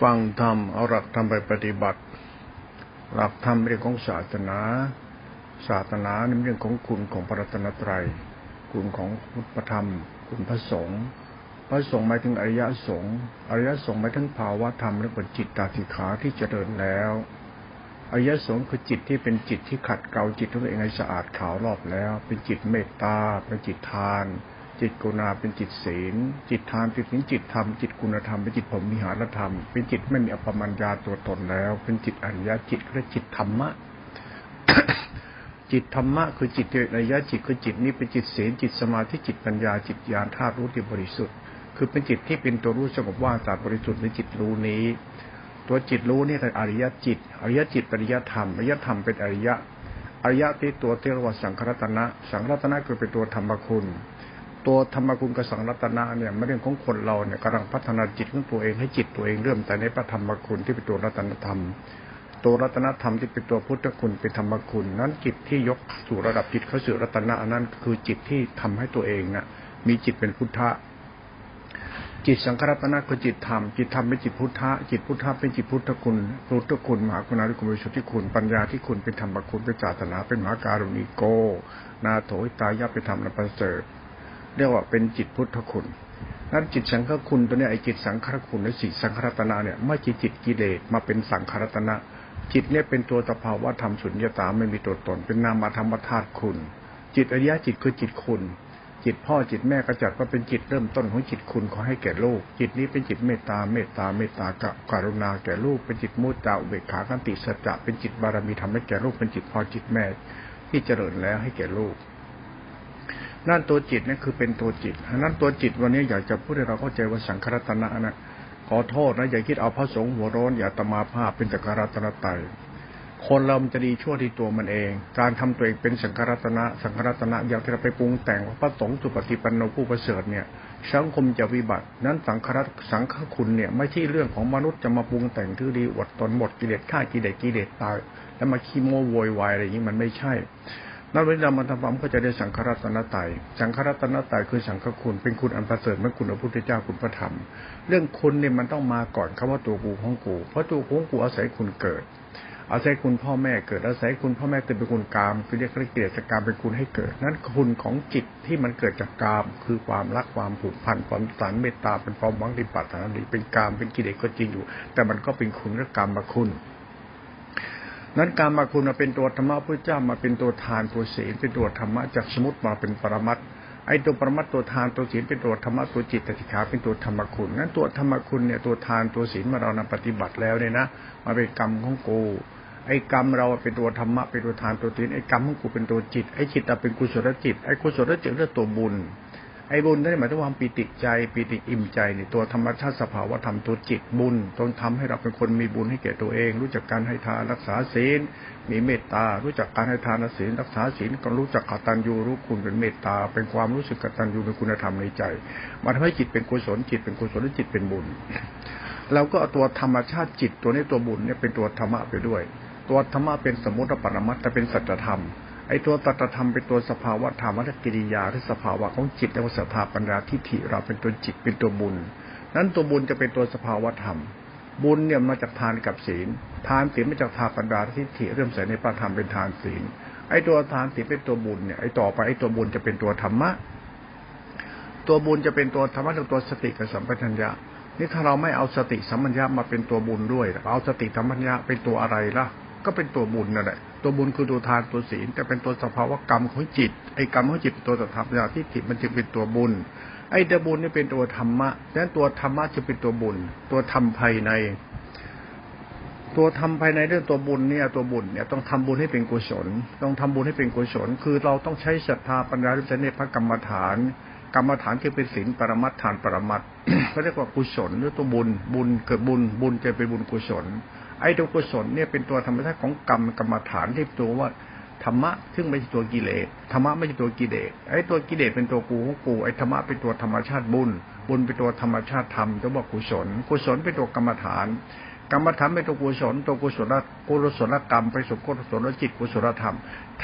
ฟังธรรมเอาหลักธรรมไปปฏิบัติหลักธรรมเรื่องของศาสนาในเรื่องของคุณของพระรัตนตรัยคุณของพุทธธรรมคุณพระสงฆ์หมายถึงอริยสงฆ์หมายถึงภาวะธรรมและจิตตาธิขาที่เจริญแล้วอริยสงฆ์คือจิตที่เป็นจิตที่ขัดเกลาจิตตัวเองให้สะอาดขาวรอบแล้วเป็นจิตเมตตาเป็นจิตทานจิตกรุณาเป็นจิตศีลจิตทานเป็นจิตธรรมจิตคุณธรรมเป็นจิตพรหมิหารธรรมเป็นจิตไม่มีอัปปมัญญาตัวตนแล้วเป็นจิตอริยจิตและจิตธรรมะ จิตธรรมะคือจิตอริยจิตคือจิตนี้เป็นจิตศีลจิตสมาธิจิตปัญญาจิตญาณธาตุรู้ที่บริสุทธิ์คือเป็นจิตที่เป็นตัวรู้สงบว่างจากบริสุทธิ์ในจิตรู้นี้ตัวจิตรู้นี่คืออริยจิตปริยธรรมปริยธรรมเป็นอริยที่ตัวเทวะสังฆรัตนะคือเป็นตัวธรรมคุณกับสังฆรัตนะเนี่ยเรื่องของคนเราเนี่ยกำลังพัฒนาจิตของตัวเองให้จิตตัวเองเริ่มแต่ในพระธรรมคุณที่เป็นตัวรัตนธรรมที่เป็นตัวพุทธคุณเป็นธรรมคุณนั้นจิตที่ยกสู่ระดับจิตเข้าสู่รัตนะนั้นคือจิตที่ทำให้ตัวเองน่ะมีจิตเป็นพุทธะจิตสังฆรัตนะคือจิตธรรมเป็นจิตพุทธะเป็นจิตพุทธคุณมหากรุณาธิคุณบริสุทธิคุณปัญญาที่คุณเป็นธรรมคุณเป็นศาสนาเป็นมหาการุณิโกนาโถตายะเป็นธรรมอันประเสริฐเรียกว่าเป็นจิตพุทธคุณนั้นจิตสังฆคุณตัวนี้ไอ้จิตสังฆคุณหรือจิตสังฆรัตนะเนี่ยไม่ใช่จิตกิเลสมาเป็นสังฆรัตนะจิตเนี่ยเป็นตัวตภาวะธรรมสุญญตาไม่มีตัวตนเป็นนามธรรมธาตุคุณจิตอริยจิตคือจิตคุณจิตพ่อจิตแม่ก็จัดว่าเป็นจิตเริ่มต้นของจิตคุณขอให้แก่ลูกจิตนี้เป็นจิตเมตตากรุณาแก่ลูกเป็นจิตมุตตาอุเบกขาขันติสัจจะเป็นจิตบารมีทำให้แก่ลูกเป็นจิตพ่อจิตแม่ที่เจริญแล้วให้แก่ลูกนั่นตัวจิตนี่คือเป็นตัวจิตนั่นตัวจิตวันนี้อยากจะพูดให้เราเข้าใจว่าสังฆรัตนะนะขอโทษนะอย่าคิดเอาพระสงฆ์หัวโล้นอย่าตมาภาพเป็นสังฆรัตนะไตคนเราจะดีชั่วที่ตัวมันเองการทำตัวเองเป็นสังฆรัตนะอย่าที่เราไปปรุงแต่งว่าพระสงฆ์สุปฏิปันโนผู้ประเสริฐเนี่ยสังคมจะวิบัตินั้นสังฆรัตสังฆคุณเนี่ยไม่ใช่เรื่องของมนุษย์จะมาปรุงแต่งที่ดีอดตนหมดกิเลสฆ่ากิเลสตายแล้วมาขี้โม้โวยวายอะไรอย่างนี้มันไม่ใช่นั่นเวลามันทำความเข้าใจในสังฆรัตนะไตรคือสังฆคุณเป็นคุณอันประเสริฐเมื่อคุณพระพุทธเจ้าคุณพระธรรมเรื่องคุณเนี่ยมันต้องมาก่อนคำว่าตัวกูของกูเพราะตัวกูของกูอาศัยคุณเกิดอาศัยคุณพ่อแม่เกิดอาศัยคุณพ่อแม่เกิดเป็นคุณกามคือเรียกเกียรติกามเป็นคุณให้เกิดนั้นคุณของจิตที่มันเกิดจากกามคือความรักความผูกพันความสารเมตตาเป็นความหวังดีปรารถนาดีเป็นกามเป็นกิเลสก็จริงอยู่แต่มันก็เป็นคุณและกามมาคุณนั้นกรรมคุณมาเป็นตัวธรรมะพระเจ้ามาเป็นตัวทานตัวศีลเป็นตัวธรรมะจากสมุติมาเป็นปรมัตถ์ไอ้ตัวปรมัตถ์ตัวทานตัวศีลเป็นตัวธรรมะตัวจิตติขาเป็นตัวธรรมคุณนั้นตัวธรรมคุณเนี่ยตัวทานตัวศีลมาเรานำปฏิบัติแล้วเนี่ยนะมาเป็นกรรมของกูไอ้กรรมเราเป็นตัวธรรมะเป็นตัวทานตัวศีลไอ้กรรมของกูเป็นตัวจิตไอ้จิตเป็นกุศลจิตไอ้กุศลจิตเรียกตัวบุญไอ้บุญนั่นหมายถึงความปิติใจปิติอิ่มใจในตัวธรรมชาติสภาวะธรรมตัวจิตบุญต้องทำให้เราเป็นคนมีบุญให้แก่ตัวเองรู้จักการให้ทานรักษาศีลมีเมตตารู้จักการให้ทานศีลรักษาศีลก็รู้จักกตัญญูรู้คุณเป็นเมตตาเป็นความรู้สึกกตัญญูเป็นคุณธรรมในใจมาทำให้จิตเป็นกุศลจิตเป็นกุศลจิตเป็นบุญเราก็เอาตัวธรรมชาติจิตตัวนี้ตัวบุญเนี่ยเป็นตัวธรรมะไปด้วยตัวธรรมะเป็นสมมติปรมัตถ์แต่เป็นสัจธรรมไอ้ตัวตถธรรมเป็นตัวสภาวะธรรมและกิริยาที่สภาวะของจิตและสภาวะปัญญาทิฏฐิเราเป็นตัวจิตเป็นตัวบุญนั้นตัวบุญจะเป็นตัวสภาวะธรรมบุญเนี่ยมาจากทานกับศีลทานศีลมาจากทานปัญญาทิฏฐิเริ่มใส่ในพระธรรมเป็นทานศีลไอ้ตัวทานศีลเป็นตัวบุญเนี่ยไอ้ต่อไปไอ้ตัวบุญจะเป็นตัวธรรมะตัวบุญจะเป็นตัวธรรมะตัวสติกับสัมปชัญญะนี่ถ้าเราไม่เอาสติสัมปชัญญะมาเป็นตัวบุญด้วยเอาสติสัมปชัญญะเป็นตัวอะไรล่ะก็เป็นตัวบุญนั่นแหละตัวบุญคือตัวทานตัวศีลแต่เป็นตัวสภาวะกรรมของจิตไอ้กรรมของจิตเป็นตัวธรรมญาทิฏฐิมันจึงเป็นตัวบุญไอ้ตัวบุญนี่เป็นตัวธรรมะฉะนั้นตัวธรรมะจะเป็นตัวบุญตัวธรรมภายในตัวธรรมภายในเรื่องตัวบุญเนี่ยต้องทำบุญให้เป็นกุศลคือเราต้องใช้ศรัทธาปัญญาและในพระกรรมฐานคือเป็นศีลปรมัตถ์ทานปรมัตถ์เขาเรียกว่ากุศลหรือตัวบุญเกิดบุญจะเป็นบุญกุศลไอ้ตัวกุศลเนี่ยเป็นตัวธรรมชาติของกรรมกรรมฐานที่ตัวว่าธรรมะซึ่งไม่ใช่ตัวกิเลสธรรมะไม่ใช่ตัวกิเลสไอ้ตัวกิเลสเป็นตัวกูของกูไอ้ธรรมะเป็นตัวธรรมชาติบุญเป็นตัวธรรมชาติธรรมตัวบอกกุศลเป็นตัวกรรมฐาน กรรมธรรมเป็นตัวกุศลกุศลกรรมไปสู่กุศลจิตกุศลธรรม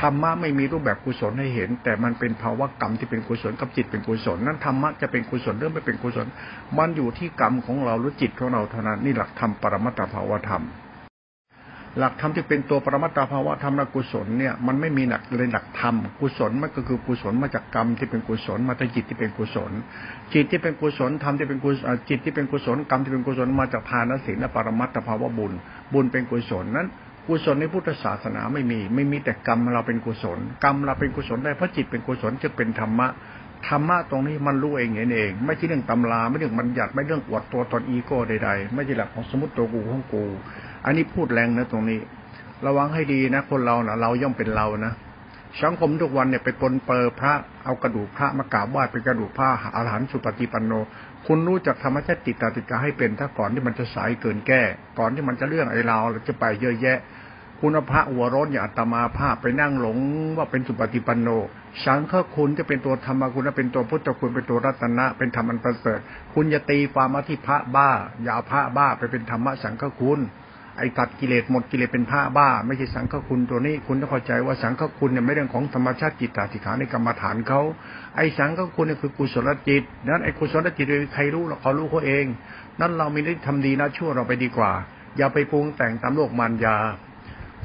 ธรรมะไม่มีรูปแบบกุศลให้เห็นแต่มันเป็นภาวะกรรมที่เป็นกุศลกับจิตเป็นกุศลนั้นธรรมะจะเป็นกุศลหรือไม่เป็นกุศลมันอยู่ที่กรรมของเราหรือจิตของเราเท่านั้นนี่หลักธรรมปรมัตถภาวธรรมหลักธรรมที่เป็นตัวปรมัตถภาวะธรรมกุศลเนี่ยมันไม่มีหลักเลยหลักธรรมกุศลมันก็คือกุศลมาจากกรรมที่เป็นกุศลมาจากจิตที่เป็นกุศลจิตที่เป็นกุศลธรรมที่เป็นกุศลจิตที่เป็นกุศลกรรมที่เป็นกุศลมาจากทานศีลและปรมัตถภาวะบุญบุญเป็นกุศลนั้นกุศลในพุทธศาสนาไม่มีแต่กรรมเราเป็นกุศลกรรมเราเป็นกุศลได้เพราะจิตเป็นกุศลจะเป็นธรรมะธรรมะตรงนี้มันรู้เองเห็นเองไม่ใช่เรื่องตำราไม่เรื่องบัญญัติไม่เรื่องอวดตัวตนอีโก้ใดๆไม่ใช่หลักของสมมุติตัวกูของกูอันนี้พูดแรงนะตรงนี้ระวังให้ดีนะคนเรานะเราย่อมเป็นเรานะสังคมทุกวันเนี่ยไปปนเปื้อพระเอากระดูกพระมากราบไหว้เป็นกระดูกพระอรหันต์สุปฏิปันโนคุณรู้จักธรรมชาติติตาติกาให้เป็นถ้าก่อนที่มันจะสายเกินแก้ก่อนที่มันจะเรื่องไอ้เราจะไปเยอะแยะคุณพระหัวร้อนอย่าอัตมาภาพไปนั่งหลงว่าเป็นสุปฏิปันโนสังฆคุณจะเป็นตัวธรรมคุณเป็นตัวพุทธคุณเป็นตัวรัตนะเป็นธรรมอันประเสริฐคุณอย่าตีความมาที่พระบ้าอย่าเอาพระบ้าไปเป็นธรรมะสังฆคุณไอ้ตัดกิเลสหมดกิเลสเป็นพระบ้าไม่ใช่สังฆคุณตัวนี้คุณต้องเข้าใจว่าสังฆคุณเนี่ยไม่เรื่องของธรรมชาติจิตตาธิขาในกรรมฐานเขาไอ้สังฆคุณเนี่ยคือกุศลจิตนั้นไอ้กุศลจิตใครรู้เราเขารู้เขาเองนั้นเรามีหน้าที่ทำดีนะชั่วเราไปดีกว่าอย่าไปปรุงแต่งตามโลกมารยา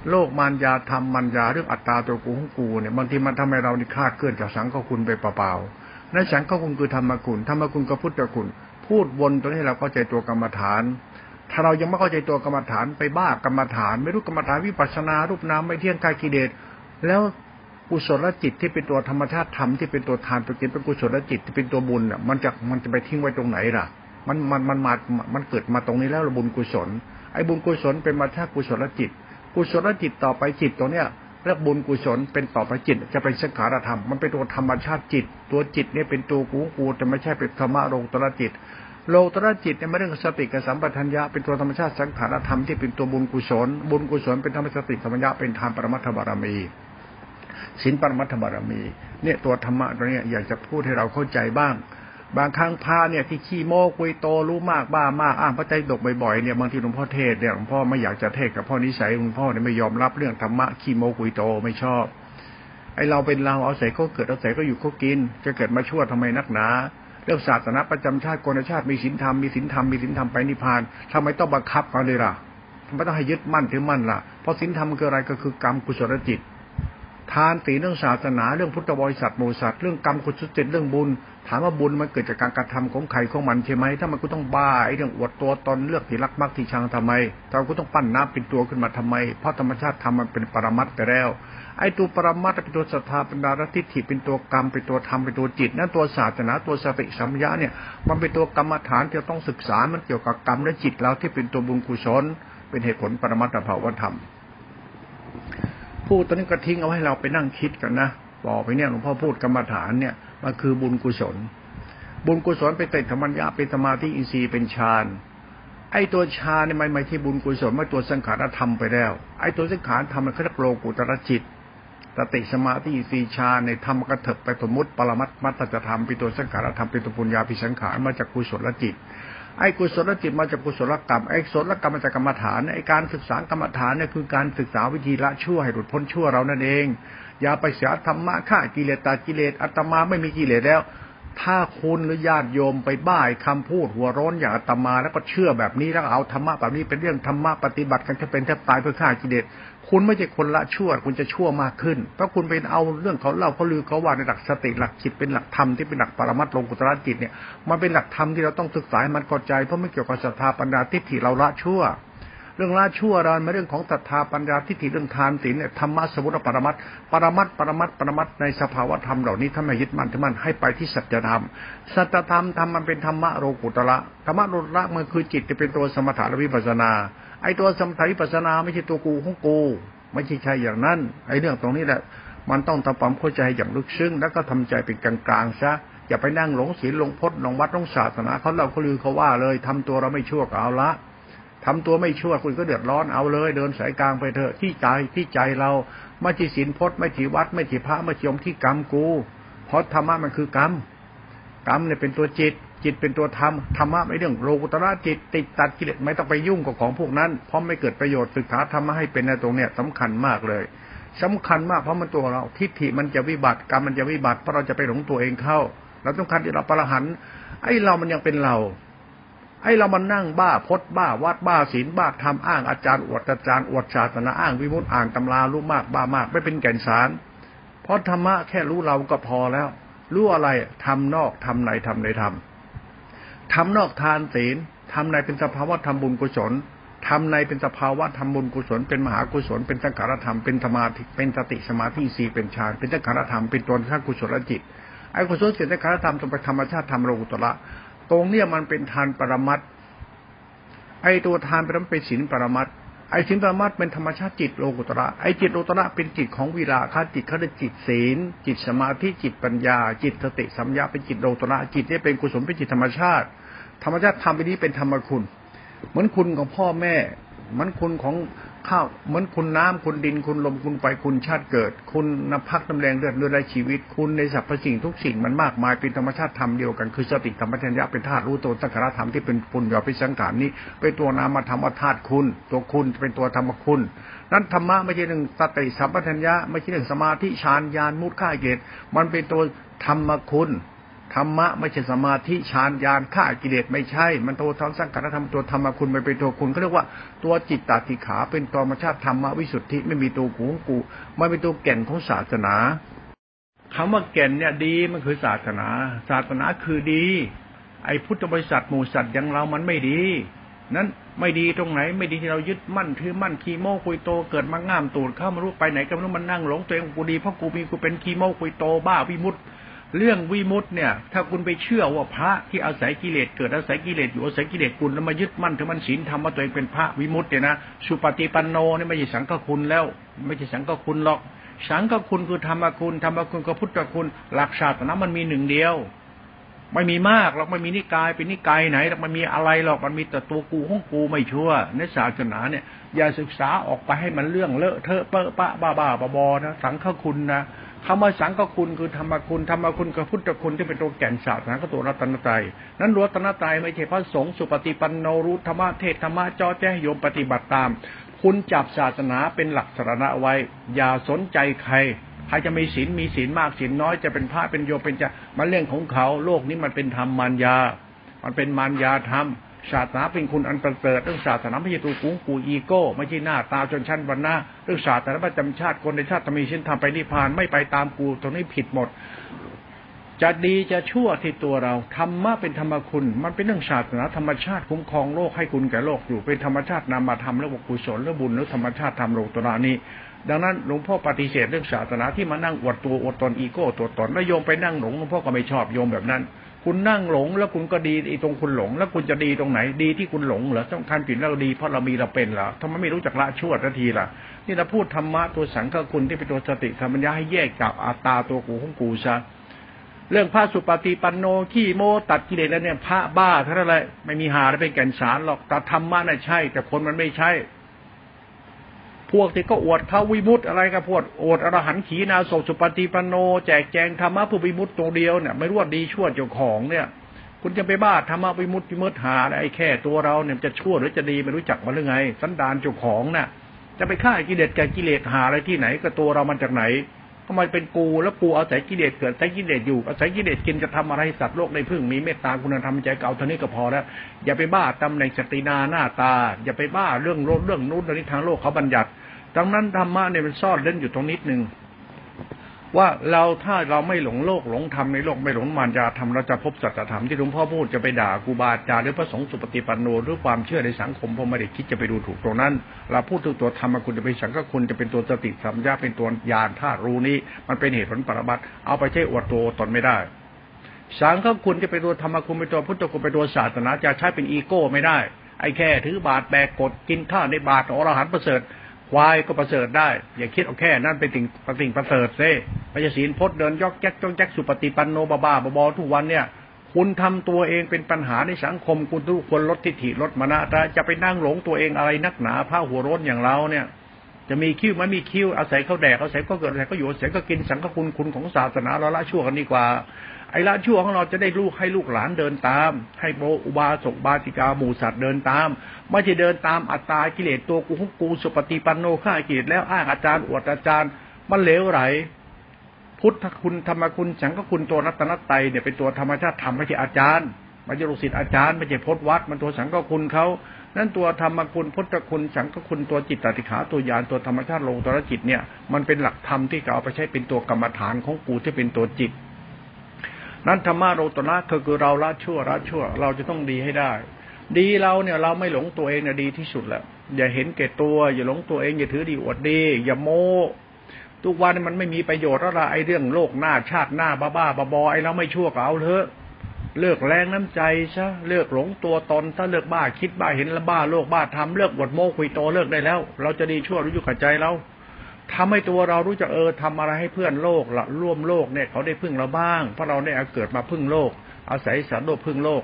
โลกมารยาธรรมมารยาเรื่องอัตตาตัวกูของกูเนี่ยบางทีมันทำให้เรานี่คลาดเคลื่อนจากสังฆคุณไปเปล่าๆนั่นสังฆคุณคือธรรมคุณธรรมคุณกับพุทธคุณพูดวนตัวนี้เราเข้าใจตัวกรรมฐานถ้าเรายังไม่เข้าใจตัวกรรมฐานไปบ้ากรรมฐานไม่รู้กรรมฐานวิปัสสนารูปนามไม่เที่ยงกายกิเลสแล้วกุศลจิตที่เป็นตัวธรรมชาติธรรมที่เป็นตัวทานตัวกิจเป็นกุศลจิตที่เป็นตัวบุญน่ะมันจะไปทิ้งไว้ตรงไหนล่ะมันเกิดมาตรงนี้แล้วบุญกุศลไอ้บุญกุศลเป็นมาจากกุศลจิตกุศลจิตต่อไปจิตตัวเนี้ยและบุญกุศลเป็นต่อไปจิตจะเป็นสังขารธรรมมันเป็นตัวธรรมชาติจิตตัวจิตเนี่ยเป็นตัวกูแต่ไม่ใช่เป็นธรรมะโลกุตระจิตโลกุตระจิตเนี่ยไม่เรื่องสติกับสัมปชัญญะเป็นตัวธรรมชาติสังขารธรรมที่เป็นตัวบุญกุศลบุญกุศลเป็นธรรมชาติสัมปชัญญะเป็นธรรมปรมัตถบารมีศีลปรมัตถบารมีเนี่ยตัวธรรมะตัวเนี้ยอยากจะพูดให้เราเข้าใจบ้างบางครั้งพระเนี่ยที่ขี้โม้คุยโตรู้มากบ้ามากอ้างพระไตรปิฎกบ่อยๆเนี่ยบางทีหลวงพ่อเทศเนี่ยหลวงพ่อไม่อยากจะเทศกับพ่อนิสัยหลวงพ่อเนี่ยไม่ยอมรับเรื่องธรรมะขี้โม้คุยโตไม่ชอบไอเราเป็นเราเอาใส่เขาเกิดเอาใส่ก็อยู่เขากินจะเกิดมาชั่วทำไมนักหนาเรื่องศาสนาประจำชาติโกณชาติมีศีลธรรมไปนิพพานทำไมต้องบังคับเขาเลยล่ะทำไมต้องให้ยึดมั่นถือมั่นล่ะเพราะศีลธรรมคืออะไรก็คือกรรมกุศลจิตทานศีลเรื่องศาสนาเรื่องพุทธบริษัทโมสัตเรื่องกรรมกุศลจิตเรื่องบุญถามว่าบุญมันเกิดจากการกระทำของใครของมันใช่ไหมถ้ามันก็ต้องบ้าไอ้เรื่องอวดตัวตนเลือกที่รักมักที่ชังทำไมเราก็ต้องปั้นน้ำเป็นตัวขึ้นมาทำไมเพราะธรรมชาติทำมันเป็นปรมัตถ์ไปแล้วไอ้ตัวปรมัตถ์เป็นตัวศรัทธาเป็นดารทิฏฐิเป็นตัวกรรมเป็นตัวธรรมเป็นตัวจิตนั่นตัวศาสนาตัวสติสัมปชัญญะเนี่ยมันเป็นตัวกรรมฐานที่ต้องศึกษามันเกี่ยวกับกรรมและจิตเราที่เป็นตัวบุญกุศลเป็นเหตุผลปรมัตถภาวธรรมพูดตอนนี้ก็ทิ้งเอาให้เราไปนั่งคิดกันนะบอกไปเนี่ยหลวงพ่อพูดกรรมฐานเนี่ยมันคือบุญกุศลบุญกุศลไปเตะธรรมญาเป็นสมาธิอินทรีย์เป็นฌานไอ้ตัวฌานเนี่ยไม่ใช่บุญกุศลไม่ตัวสังขารธรรมไปแล้วไอ้ตัวสังขารธรรมมันคือโลกุตระจิตสติสมาธิอินทรีย์ฌานในธรรมกระเถิบไปสมมุติปรมัตถมัตตธรรมเป็นตัวสังขารธรรมเป็นตัวปุญญาภิสังขารมาจากกุศลจิตไอ้กุศลจิตมาจากกุศลกรรมไอ้กุศลกรรมมาจากกรรมฐานไอ้การศึกษากรรมฐานเนี่ยคือการศึกษาวิธีละชั่วให้หลุดพ้นชั่วเรานั่นเองอย่าไปเสียธรรมะฆ่ากิเลสตัดกิเลสอาตมาไม่มีกิเลสแล้วถ้าคุณหรือญาติโยมไปบ้าคำพูดหัวร้อนอย่างอาตมาแล้วก็เชื่อแบบนี้แล้วเอาธรรมะแบบนี้เป็นเรื่องธรรมะปฏิบัติกันจะเป็นแทบตายเพื่อฆ่ากิเลสคุณไม่ใช่คนละชั่วคุณจะชั่วมากขึ้นเพราะคุณไปเอาเรื่องเขาเล่าเขาลือเขาว่าในหลักสติหลักจิตเป็นหลักธรรมที่เป็นหลักปรมัตถ์โลกุตระจิตเนี่ยมันเป็นหลักธรรมที่เราต้องศึกษามันเข้าใจเพราะไม่เกี่ยวกับศรัทธาปัญญาทิฏฐิเราละชั่วเรื่องละชั่วเราไม่เรื่องของศรัทธาปัญญาทิฏฐิเรื่องทานศีลเนี่ยธรรมะสมุตปรมัตถ์ปรมัตถ์ในสภาวะธรรมเหล่านี้ถ้าไม่ยึดมั่นถือมั่นให้ไปที่สัจธรรมสัจธรรมธรรมมันเป็นธรรมะโลกุตระธรรมะโลกุตระมันคือจิตที่เป็นตัวสมถะและวิปัสสนาไอ้ตัวสมถะวิปัสสนาไม่ใช่ตัวกูของกูไม่ใช่ใช่อย่างนั้นไอ้เรื่องตรงนี้แหละมันต้องทำความเข้าใจอย่างลึกซึ้งแล้วก็ทำใจเป็นกลางๆซะอย่าไปนั่งหลงศีลหลงพจน์หลงวัดหลงศาสนาเขาเล่าเขาลือเขาว่าเลยทำตัวเราไม่ชั่วเอาละทำตัวไม่ชั่วคุณก็เดือดร้อนเอาเลยเดินสายกลางไปเถอะที่ใจเราไม่ที่ศีลพจน์ไม่ที่วัดไม่ที่พระไม่ที่ยมที่กรรมกูเพราะธรรมะมันคือกรรมเนี่ยเป็นตัวจิต จิตเป็นตัวธรรมธรรมะในเรื่องโลกุตระจิตติดตัดกิเลสไม่ต้องไปยุ่งกับของพวกนั้นเพราะไม่เกิดประโยชน์ศึกษาธรรมะให้เป็นในตรงเนี้ยสำคัญมากเลยสำคัญมากเพราะมันตัวเราทิฏฐิมันจะวิบัติกรรมมันจะวิบัติเพราะเราจะไปหลงตัวเองเข้าเราต้องการที่เราปรหันไอ้เรามันยังเป็นเราไอ้เรามันนั่งบ้าพดบ้าวัดบ้าศีลบ้าธรรมอ้างอาจารย์อวดอาจารย์อวดศาสนาอ้างวิมุตต์อ่างตำรารู้มากบ้ามากไม่เป็นแก่นสารเพราะธรรมะแค่รู้เราก็พอแล้วรู้อะไรทำนอกทำในทำในทำนอกทานศีลทำในเป็นสภาวะทำบุญกุศลทำในเป็นสภาวะทำบุญกุศลเป็นมหากุศลเป็นสังขารธรรมเป็นธรรมาธิเป็นสติสมาธิสีเป็นฌานเป็นสังขารธรรมเป็นตัวข้ากุศลจิตไอ้กุศลจิตสังขารธรรมตรงไปธรรมชาติธรรมโลกุตระตรงเนี้ยมันเป็นทานปรมัตถ์ไอ้ตัวทานปรมัตถ์เป็นศีลปรมัตถ์ไอ้ศีลปรมัตถ์เป็นธรรมชาติจิตโลกุตระไอ้จิตโลกุตระเป็นจิตของวิราคะจิตเขาเรียกจิตศีลจิตสมาธิจิตปัญญาจิตสติสัมยาเป็นจิตโลกุตระจิตเนี่ยเป็นกุศลเป็นจิตธรรมชาติธรรมชาติธรรมนี้เป็นธรรมคุณเหมือนคุณของพ่อแม่เหมือนคุณของข้าวเหมือนคุณน้ำคุณดินคุณลมคุณไฟคุณชาติเกิดคุณน้ำพักน้ำแรงเลือดและชีวิตคุณในสรรพสิ่งทุกสิ่งมันมากมายเป็นธรรมชาติธรรมเดียวกันคือสติธรรมปัญญาเป็นธาตุรู้ตัวสังขารธรรมที่เป็นปุญญาภิสังขารนี้เป็นตัวนามธรรมธาตุคุณตัวคุณเป็นตัวธรรมคุณนั้นธรรมะไม่ใช่เรื่องสติสัมปชัญญะไม่ใช่เรื่องสมาธิฌานญาณมุตค่าเกตมันเป็นตัวธรรมคุณธรรมะไม่ใช่สมาธิฌานญาณฆ่ากิเลสไม่ใช่มันตัวธรรมสังขารธรรมตัวธรรมคุณมันเป็นตัวคุณเขาเรียกว่าตัวจิตตติขาเป็นธรรมชาติธรรมวิสุทธิไม่มีตัวกูของกูมันเป็นตัวแก่นของศาสนาคำว่าแก่นเนี่ยดีมันคือศาสนาศาสนาคือดีไอ้พุทธบริษัทหมู่สัตว์อย่างเรามันไม่ดีนั้นไม่ดีตรงไหนไม่ดีที่เรายึดมั่นถือมั่นขี้โม้คุยโตเกิดมาง่ามตูดเข้ามารู้ไปไหนก็ไม่รู้มันนั่งหลงตัวเองกูดีเพราะกูมีกูเป็นขี้โม้คุยโตบ้าวิมุตติเรื่องวิมุตต์เนี่ยถ้าคุณไปเชื่อว่าพระที่อาศัยกิเลสเกิดอาศัยกิเลสอยู่อาศัยกิเลสคุณแล้วมายึดมั่นถือมั่นศีลทำว่าตัวเองเป็นพระวิมุตต์เนี่ยนะสุปฏิปันโนนี่ไม่ใช่สังฆคุณแล้วไม่ใช่สังฆคุณหรอกสังฆคุณคือธรรมคุณธรรมคุณกับพุทธคุณหลักศาสนามันมีหนึ่งเดียวไม่มีมากหรอกไม่มีนิกายเป็นนิกายไหนหรอกมันมีอะไรหรอกมันมีแต่ตัวกูของกูไม่ชั่วในศาสนาเนี่ยอย่าศึกษาออกไปให้มันเรื่องเลอะเทอะเปอะปะบ้าๆบอๆนะสังฆคุณนะคำว่าสังฆคุณคือธรรมคุณธรรมคุณกับพุทธคุณที่เป็นตัวแก่นศาสนาก็ตัวรัตนตรัยนั้นรัตนตรัยไม่ใช่พระสงฆ์สุปฏิปันโนรู้ธรรมะเทศธรรมะจ้อแจ้โยมปฏิบัติตามคุณจับศาสนาเป็นหลักสรณะไว้อย่าสนใจใครใครจะมีศีลมากศีลน้อยจะเป็นพระเป็นโยมเป็นจะมันเรื่องของเขาโลกนี้มันเป็นธรรมมารยามันเป็นมารยาธรรมศาสนาเป็นคุณอันประเสริฐเรื่องศาสนาไม่ใช่ตัวกูกูอีโก้ไม่ใช่หน้าตาชนชั้นวรรณะเรื่องศาสนาประจำชาติคนในชาติมีเส้นทางไปนิพพานไม่ไปตามกูตรงนี้ผิดหมดจะดีจะชั่วที่ตัวเราธรรมะเป็นธรรมคุณมันเป็นเรื่องศาสนาธรรมชาติคุ้มครองโลกให้คุณแก่โลกอยู่เป็นธรรมชาตินามธรรมและกุศลและบุญและธรรมชาติธรรมโลกตัวนี้ดังนั้นหลวงพ่อปฏิเสธเรื่องศาสนาที่มานั่งอวดตัวอวดตนอีโก้ตัวตนแล้วโยมไปนั่งหลงหลวงพ่อก็ไม่ชอบโยมแบบนั้นคุณนั่งหลงแล้วคุณก็ดีตรงคุณหลงแล้วคุณจะดีตรงไหนดีที่คุณหลงเหรอต้องทำผิดแล้วดีเพราะเรามีเราเป็นเหรอทำไมไม่รู้จักละชั่วสักทีล่ะนี่เราพูดธรรมะตัวสังฆคุณที่เป็นตัวสติธรรมปัญญาให้แยกจากอัตตาตัวกูของกูซะเรื่องพระสุปฏิปันโนขี้โมตัดกิเลสแล้วเนี่ยพระบ้าทั้งนั้นเลยไม่มีหาเป็นแก่นสารหรอกแต่ธรรมะน่ะใช่แต่คนมันไม่ใช่พวกที่ก็อวดเขาวิมุตต์อะไรก็พวดอวดอรหันต์ขีณาสพสุปฏิปันโนแจกแจงธรรมะผู้วิมุตต์ตัวเดียวเนี่ยไม่รู้ว่าดีชั่วเจ้าของเนี่ยคุณจะไปบ้าธรรมะวิมุตต์หาอะไรแค่ตัวเราเนี่ยจะชั่วหรือจะดีไม่รู้จักมาหรือไงสันดานเจ้าของน่ะจะไปฆ่ากิเลสแก่กิเลสหาอะไรที่ไหนก็ตัวเรามันจากไหนก็มันเป็นกูแล้วกูเอาแต่กิเลสเกิดแต่กิเลสอยู่เอาแต่กิเลสกินจะทำอะไรสัตว์โลกในพึ่งมีเมตตาคุณธรรมใจเก่าเท่านี้ก็พอแล้วอย่าไปบ้าตำแหน่งสตรีนาหน้าตาอย่าไปบ้าเรื่องโลกเรื่องนู้นเรื่องนี้ทางโลกเขาบัญญัติดังนั้นธรรมะเนี่ยมันซ่อนเล่นอยู่ตรงนิดนึงว่าเราถ้าเราไม่หลงโลกหลงธรรมในโลกไม่หลงมารยาธรรมเราจะพบสัจธรรมที่หลวงพ่อพูดจะไปด่าครูบาอาจารย์หรือพระสงฆ์สุปฏิปันโนหรือความเชื่อในสังคมผมไม่ได้คิดจะไปดูถูกตรงนั้นเราพูดถึงตัวธรรมคุณจะเป็นสังฆคุณจะเป็นตัวสติสัมยาเป็นตัวญาณธาตุรู้นี้มันเป็นเหตุผลปรมัตถ์เอาไปใช้อวดตัวตนไม่ได้สังฆคุณจะเป็นตัวธรรมคุณเป็นตัวพุทธคุณเป็นตัวศาสนาจะใช้เป็นอีโก้ไม่ได้ไอ้แค่ถือบาตรแบกกฎกินข้าวในบาตรอรหันต์ประเสริฐควายก็ประเสริฐได้อย่าคิดเอาแค่นั้นเป็นสิ่งประเสริฐเซ่ปัญญาศีลพจน์เดินยอกแจ๊กจ้องแจ๊กสุปฏิปันโนบ้าๆบอๆทุกวันเนี่ยคุณทำตัวเองเป็นปัญหาในสังคมคุณทุกคนลดทิฐิลดมนะจะไปนั่งหลงตัวเองอะไรนักหนาผ้าหัวร้นอย่างเราเนี่ย จะมีคิ้วไม่มีคิ้วอาศัยเขาแดกอาศัยก็เกิดอะไรก็อยู่อาศัยก็กินสังฆคุณคุณของศาสนาเราละชั่วกันดีกว่าไอ้ละชั่วของเราจะได้ลูกให้ลูกหลานเดินตามให้โบอุบาสกบาติกาหมู่สัตว์เดินตามไม่ใช่เดินตามอัตตากิเลสตัวกูของกูสุปฏิปันโนฆ่ากิเลสแล้วอ้างอาจารย์อวดอาจารย์มันเหลวไหลพุทธคุณธรรมคุณสังฆคุณตัวรัตนไตรเนี่ยเป็นตัวธรรมชาติธรรมไม่ใช่อาจารย์ไม่ใช่ลูกศิษย์อาจารย์ไม่ใช่พจน์วัดมันตัวสังฆคุณเขานั่นตัวธรรมคุณพุทธคุณสังฆคุณตัวจิตตติขาตัวญาณตัวธรรมชาติลงตัวจิตเนี่ยมันเป็นหลักธรรมที่เขาเอาไปใช้เป็นตัวกรรมฐานของกูที่เป็นตัวจิตนั้นธรรมะโลตนะคือเราละชั่วละชั่วเราจะต้องดีให้ได้ดีเราเนี่ยเราไม่หลงตัวเองเนี่ยดีที่สุดแล้วอย่าเห็นแก่ตัวอย่าหลงตัวเองอย่าถือดีอวดดีอย่าโม้ทุกวันมันไม่มีประโยชน์แล้วล่ะไอ้เรื่องโลกหน้าชาติหน้าบ้าๆบอๆไอ้เราไม่ชั่วก็เอาเถอะเลิกแรงน้ำใจซะเลิกหลงตัวตนถ้าเลิกบ้าคิดบ้าเห็นละบ้าโลกบ้าทำเลิกอวดโม้คุยโตเลิกได้แล้วเราจะดีชั่วรู้อยู่กับใจเราทำให้ตัวเรารู้จักทำอะไรให้เพื่อนโลกละร่วมโลกเนี่ยเขาได้พึ่งเราบ้างเพราะเราเนี่ยเกิดมาพึ่งโลกอาศัยสัตว์โลกพึ่งโลก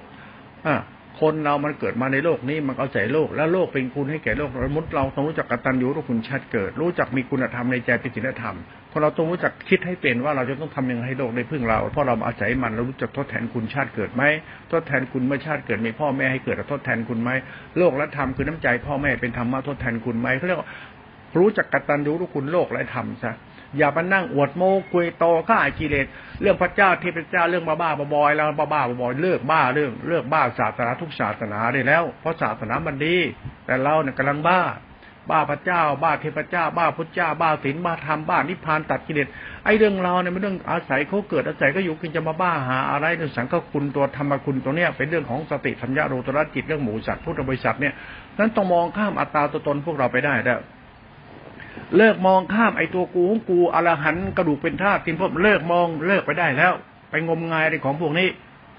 คนเรามันเกิดมาในโลกนี้มันเอาใจโลกและโลกเป็นคุณให้แก่โลกเรามุดเราต้องรู้จักกตัญญูรู้คุณชาติเกิดรู้จักมีคุณธรรมในใจเป็นศีลธรรมพอเราต้องรู้จักคิดให้เป็นว่าเราจะต้องทำยังไงให้โลกได้พึ่งเราเพราะเราอาศัยมันเรารู้จักทดแทนคุณชาติเกิดไหมทดแทนคุณเมื่อชาติเกิดมีพ่อแม่ให้เกิดเราทดแทนคุณไหมโลกและธรรมคือน้ำใจพ่อแม่เป็นธรรมะทดแทนคุณไหมเขาเรียกว่ารู้จักกตัญญูรู้คุณโลกและธรรมซะอย่ามานั่งอวดโม้คุยโตฆ่ากิเลสเรื่องพระเจ้าเทพเจ้าเรื่องบ้าๆบอๆแล้วบ้าๆบอๆเลิกบ้าเรื่องเลิกบ้าศาสนาทุกศาสนาได้แล้วเพราะศาสนามันดีแต่เราเนี่ยกำลังบ้าพระเจ้าบ้าเทพเจ้าบ้าพุทธเจ้าบ้าศีลบ้าธรรมบ้านิพพานตัดกิเลสไอ้เรื่องเราเนี่ยเป็นเรื่องอาศัยเขาเกิดอาศัยก็อยู่กินจะมาบ้าหาอะไรในสังฆคุณตัวธรรมคุณตัวเนี้ยเป็นเรื่องของสติธัญญาโรตระจิตเรื่องหมู่สัตว์พุทธบริษัทเนี่ยนั้นต้องมองข้ามอัตตาตัวตนพวกเราไปได้แล้วเลิกมองข้ามไอ้ตัวกูของกูอรหันต์กระดูกเป็นธาตุทิ้งพวกเลิกมองเลิกไปได้แล้วไปงมงายในของพวกนี้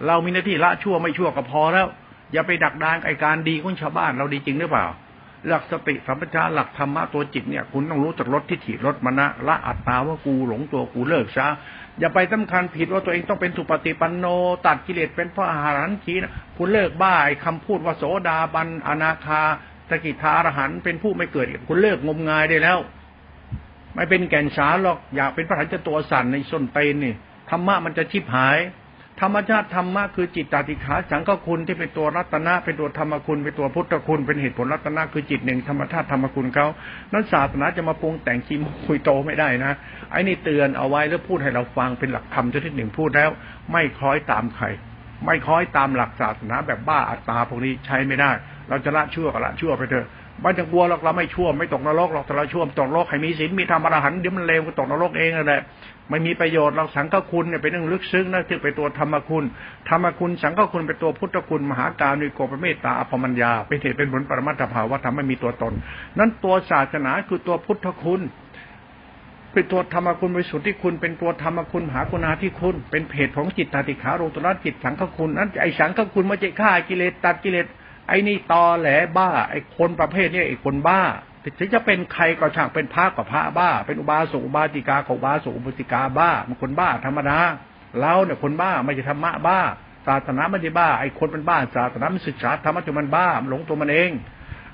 เรามีหน้าที่ละชั่วไม่ชั่วก็พอแล้วอย่าไปดักดานไอ้การดีของชาวบ้านเราดีจริงหรือเปล่าหลักสติสัมปชัญญะหลักธรรมะตัวจิตเนี่ยคุณต้องรู้จักลดทิฏฐิลดมนะละอัตตาว่ากูหลงตัวกูเลิกซะอย่าไปสำคัญผิดว่าตัวเองต้องเป็นสุปฏิปันโนตัดกิเลสเป็นพระอรหันต์ทีนะคุณเลิกบ้าไอ้คำพูดว่าโสดาบันอนาคาสกิทาอรหันต์เป็นผู้ไม่เกิดคุณเลิกงมงายได้แล้วไม่เป็นแก่นสารหรอกอยากเป็นพระอรหันต์จะตัวสั่นในส้นเตนนี่ธรรมะมันจะชิบหายธรรมชาติธรรมะคือจิตตติขาสังฆคุณที่เป็นตัวรัตนะเป็นตัวธรรมคุณเป็นตัวพุทธคุณเป็นเหตุผลรัตนะคือจิตหนึ่งธรรมชาติธรรมคุณเขานั้นศาสนาจะมาปรุงแต่งชีมคุยโตไม่ได้นะไอ้นี่เตือนเอาไว้แล้วพูดให้เราฟังเป็นหลักธรรมชนิดหนึ่งพูดแล้วไม่คล้อยตามใครไม่คล้อยตามหลักศาสนาแบบบ้าอัตตาพวกนี้ใช้ไม่ได้เราจะละชั่วก็ละชั่วไปเถอะไม่ต้องกลัวหรอกเราไม่ชั่วไม่ตกนรกหรอกแต่เราชั่วตกนรกให้มีศีลมีธรรมอรหันต์เดี๋ยวมันเลวก็ตกนรกเองนั่นแหละไม่มีประโยชน์เราสังฆคุณเนี่ยเป็นเรื่องลึกซึ้งนะถือเป็นตัวธรรมคุณสังฆคุณเป็นตัวพุทธคุณมหาการุณโกปเมตตาอภมัญญาเป็นเหตุเป็นผลปรมัตถภาวะทำให้มีตัวตนนั้นตัวศาสนาคือตัวพุทธคุณเป็นตัวธรรมคุณบริสุทธิ์ที่คุณเป็นตัวธรรมคุณมหากรุณาธิคุณเป็นเพจของจิตตติขาโรตระจิตสังฆคุณนั้นไอ้สังฆคุณไม่ใช่ฆ่ากิเลสตัดกิเลสไอ้นี่ตอแหลบ้าไอ้คนประเภทนี้ไอ้คนบ้าถึงจะเป็นใครก็ช่างเป็นพระก็พระบ้าเป็นอุบาสกอุบาติกาก็อุบาสกอุบาติกาบ้ามันคนบ้าธรรมดาเราเนี่ยคนบ้าไม่ใช่ธรรมะบ้าศาสนาไม่ได้บ้าไอ้คนมันบ้าศาสนามันศึกษาธรรมะจนมันบ้าหลงตัวมันเอ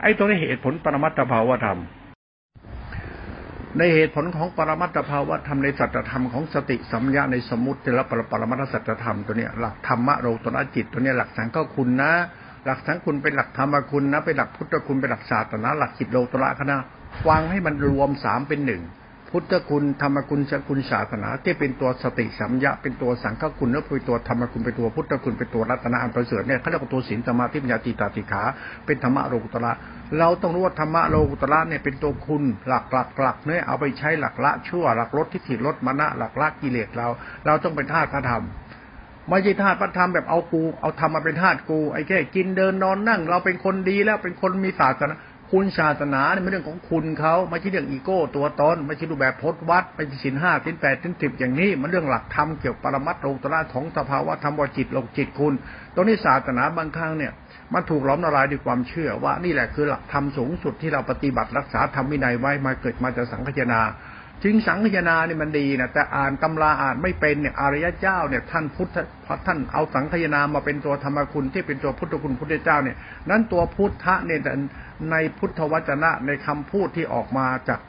งไอ้ตัวนี้เหตุผลปรมัตถภาวธรรมในเหตุผลของปรมัตถภาวธรรมในสัจธรรมของสติสัมปชัญญะในสมุติและปรมัตถสัจธรรมตัวเนี้ยหลักธรรมะโลตระจิตตัวเนี้ยหลักสังฆคุณนะหลักสังคุณเป็นหลักธรรมคุณนะเป็นหลักพุทธคุณเป็นหลักศาสนาหลักจิตโลตระคณะฟังให้มันรวมสามเป็นหนึ่งพุทธคุณธรรมคุณสังคุณศาสนาที่เป็นตัวสติสัมปชัญญะเป็นตัวสังฆคุณและเป็นตัวธรรมคุณเป็นตัวพุทธคุณเป็นตัวรัตนะอันประเสริฐเนี่ยเขาเรียกว่าตัวศีลสมาธิปัญญาจิตตติขาเป็นธรรมะโลกุตระเราต้องรู้ว่าธรรมะโลกุตระเนี่ยเป็นตัวคุณหลักเนี่ยเอาไปใช้หลักละชั่วหลักลดทิฏฐิลดมนะหลักละกิเลสเราต้องเป็นธาตุพระธรรมไม่ใช่ธาตุพระธรรมแบบเอากูเอาธรรมมาเป็นธาตุกูไอ้แค่กินเดินนอนนั่งเราเป็นคนดีแล้วเป็นคนมีศาสนาคุณศาสนาเนี่ยเป็นเรื่องของคุณเขาไม่ใช่เรื่องอีโก้ตัวตนไม่ใช่รูปแบบพจน์วัดไม่ใช่ศีลห้าศีลแปดศีลสิบอย่างนี้มันเรื่องหลักธรรมเกี่ยวกับปรมัตถ์โลกุตระของสภาวะธรรมวจิตโลกจิตคุณตรงนี้ศาสนาบางครั้งเนี่ยมันถูกล้อมละลายด้วยความเชื่อว่านี่แหละคือหลักธรรมสูงสุดที่เราปฏิบัติรักษาธรรมวินัยไว้มาเกิดมาจากสังฆนาถึงสังฆยนาเนี่ยมันดีนะแต่อ่านตำราอ่านไม่เป็นเนี่ยอริยเจ้าเนี่ยท่านพุทธท่านเอาสังฆยนามาเป็นตัวธรรมคุณที่เป็นตัวพุทธคุณพุทธเจ้าเนี่ยนั้นตัวพุทธะเนี่ยในพุทธวจนะในคำพูดที่ออกมาจาก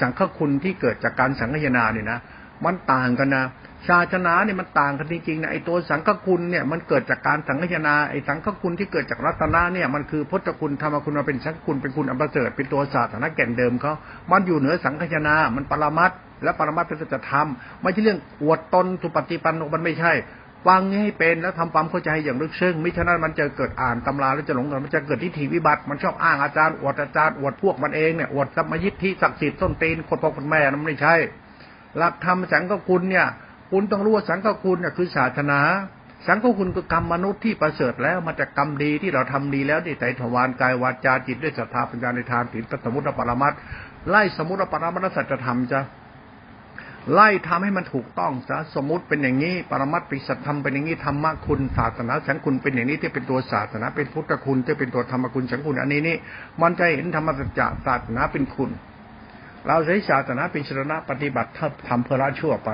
สังฆคุณที่เกิดจากการสังฆยนาเนี่ยนะมันต่างกันนะศาสนาเนี่ยมันต่างกันจริงๆนะไอ้ตัวสังฆคุณเนี่ยมันเกิดจากการสังฆยนาไอ้สังฆคุณที่เกิดจากรัตนะเนี่ยมันคือพุทธคุณธรรมคุณมาเป็นสังฆคุณเป็นคุณอันประเสริฐเป็นตัวศาสนาแก่นเดิมเขามันอยู่เหนือสังฆยนามันปรมัตถ์และปรมัตถ์เป็นสัจธรรมไม่ใช่เรื่องอวดตนสุปฏิปันโนมันไม่ใช่ฟังให้เป็นแล้วทำความเข้าใจอย่างลึกซึ้งมิฉะนั้นมันจะเกิดอ่านตำราแล้วจะหลงกันมันจะเกิดทิฏฐิวิบัติมันชอบอ้างอาจารย์อวดอาจารย์อวดพวกมันเองเนี่ยอวดสัมมาทิฏฐิศักดิ์สิทธิ์ส้นตีนคนพ่อคนแม่มันไม่ใช่หลักธรรมสังฆคุณเนี่ยคุณต้องรู้ว่าสังฆคุณเนี่ยคือศาสนาสังฆคุณคือกรรมมนุษย์ที่ประเสริฐแล้วมาจากกรรมดีที่เราทำดีแล้วในใจถวายกายวาจาจิตด้วยศรัทธาปัญญาในทานศีลสมุติปรมัตถ์ไล่สมุติปรมัตถสัจธรรมจ้ะไล่ทำให้มันถูกต้องซะสมมติเป็นอย่างนี้ปรมัตถ์ปิสัทธรรมเป็นอย่างนี้ธรรมคุณศาสนาสังคุณเป็นอย่างนี้ที่เป็นตัวศาสนาเป็นพุทธคุณที่เป็นตัวธรรมคุณสังคุณอันนี้นี่มันจะเห็นธรรมสัจจะศาสนาเป็นคุณเราใช้ศาสนาเป็นชนะปฏิบัติทำเพื่อละชั่วไป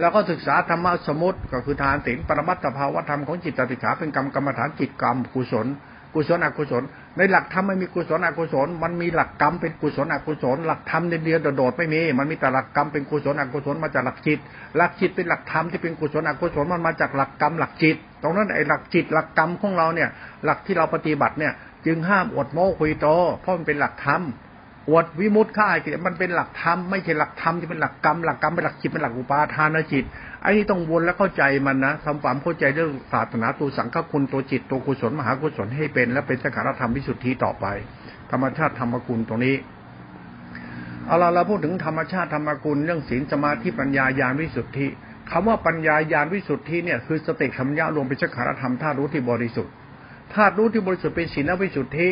แล้วก็ศึกษาธรรมะสมมติก็คือทานศีลปรมัตถภาวธรรมของจิตตติขาเป็นกรรมกรรมฐานจิตกรรมกุศลกุศลอกุศลในหลักธรรมไม่มีกุศลอกุศลมันมีหลักกรรมเป็นกุศลอกุศลหลักธรรมเดียวโดดไม่มีมันมีแต่หลักกรรมเป็นกุศลอกุศลมาจากหลักจิตหลักจิตเป็นหลักธรรมที่เป็นกุศลอกุศลมันมาจากหลักกรรมหลักจิตตรงนั้นไอ้หลักจิตหลักกรรมของเราเนี่ยหลักที่เราปฏิบัติเนี่ยจึงห้ามอวดโม้คุยโตเพราะมันเป็นหลักธรรมอวดวิมุตติข้าไอ้มันเป็นหลักธรรมไม่ใช่หลักธรรมที่เป็นหลักกรรมหลักกรรมเป็นหลักจิตเป็นหลักอุปาทานจิตไอ้นี่ต้องวนแล้วเข้าใจมันนะทำความเข้าใจเรื่องศาสนาตัวสังฆคุณตัวจิตตัวกุศลมหากุศลให้เป็นและเป็นสังขารธรรมวิสุทธิต่อไปธรรมชาติธรรมคุณตรงนี้เอาล่ะเราพูดถึงธรรมชาติธรรมคุณเรื่องศีลสมาธิปัญญาญาณวิสุทธิคำว่าปัญญาญาณวิสุทธิเนี่ยคือสติสัมปชัญญะรวมเป็นสังขารธรรมธาตุรู้ที่บริสุทธิ์ธาตุรู้ที่บริสุทธิ์เป็นศีลวิสุทธิ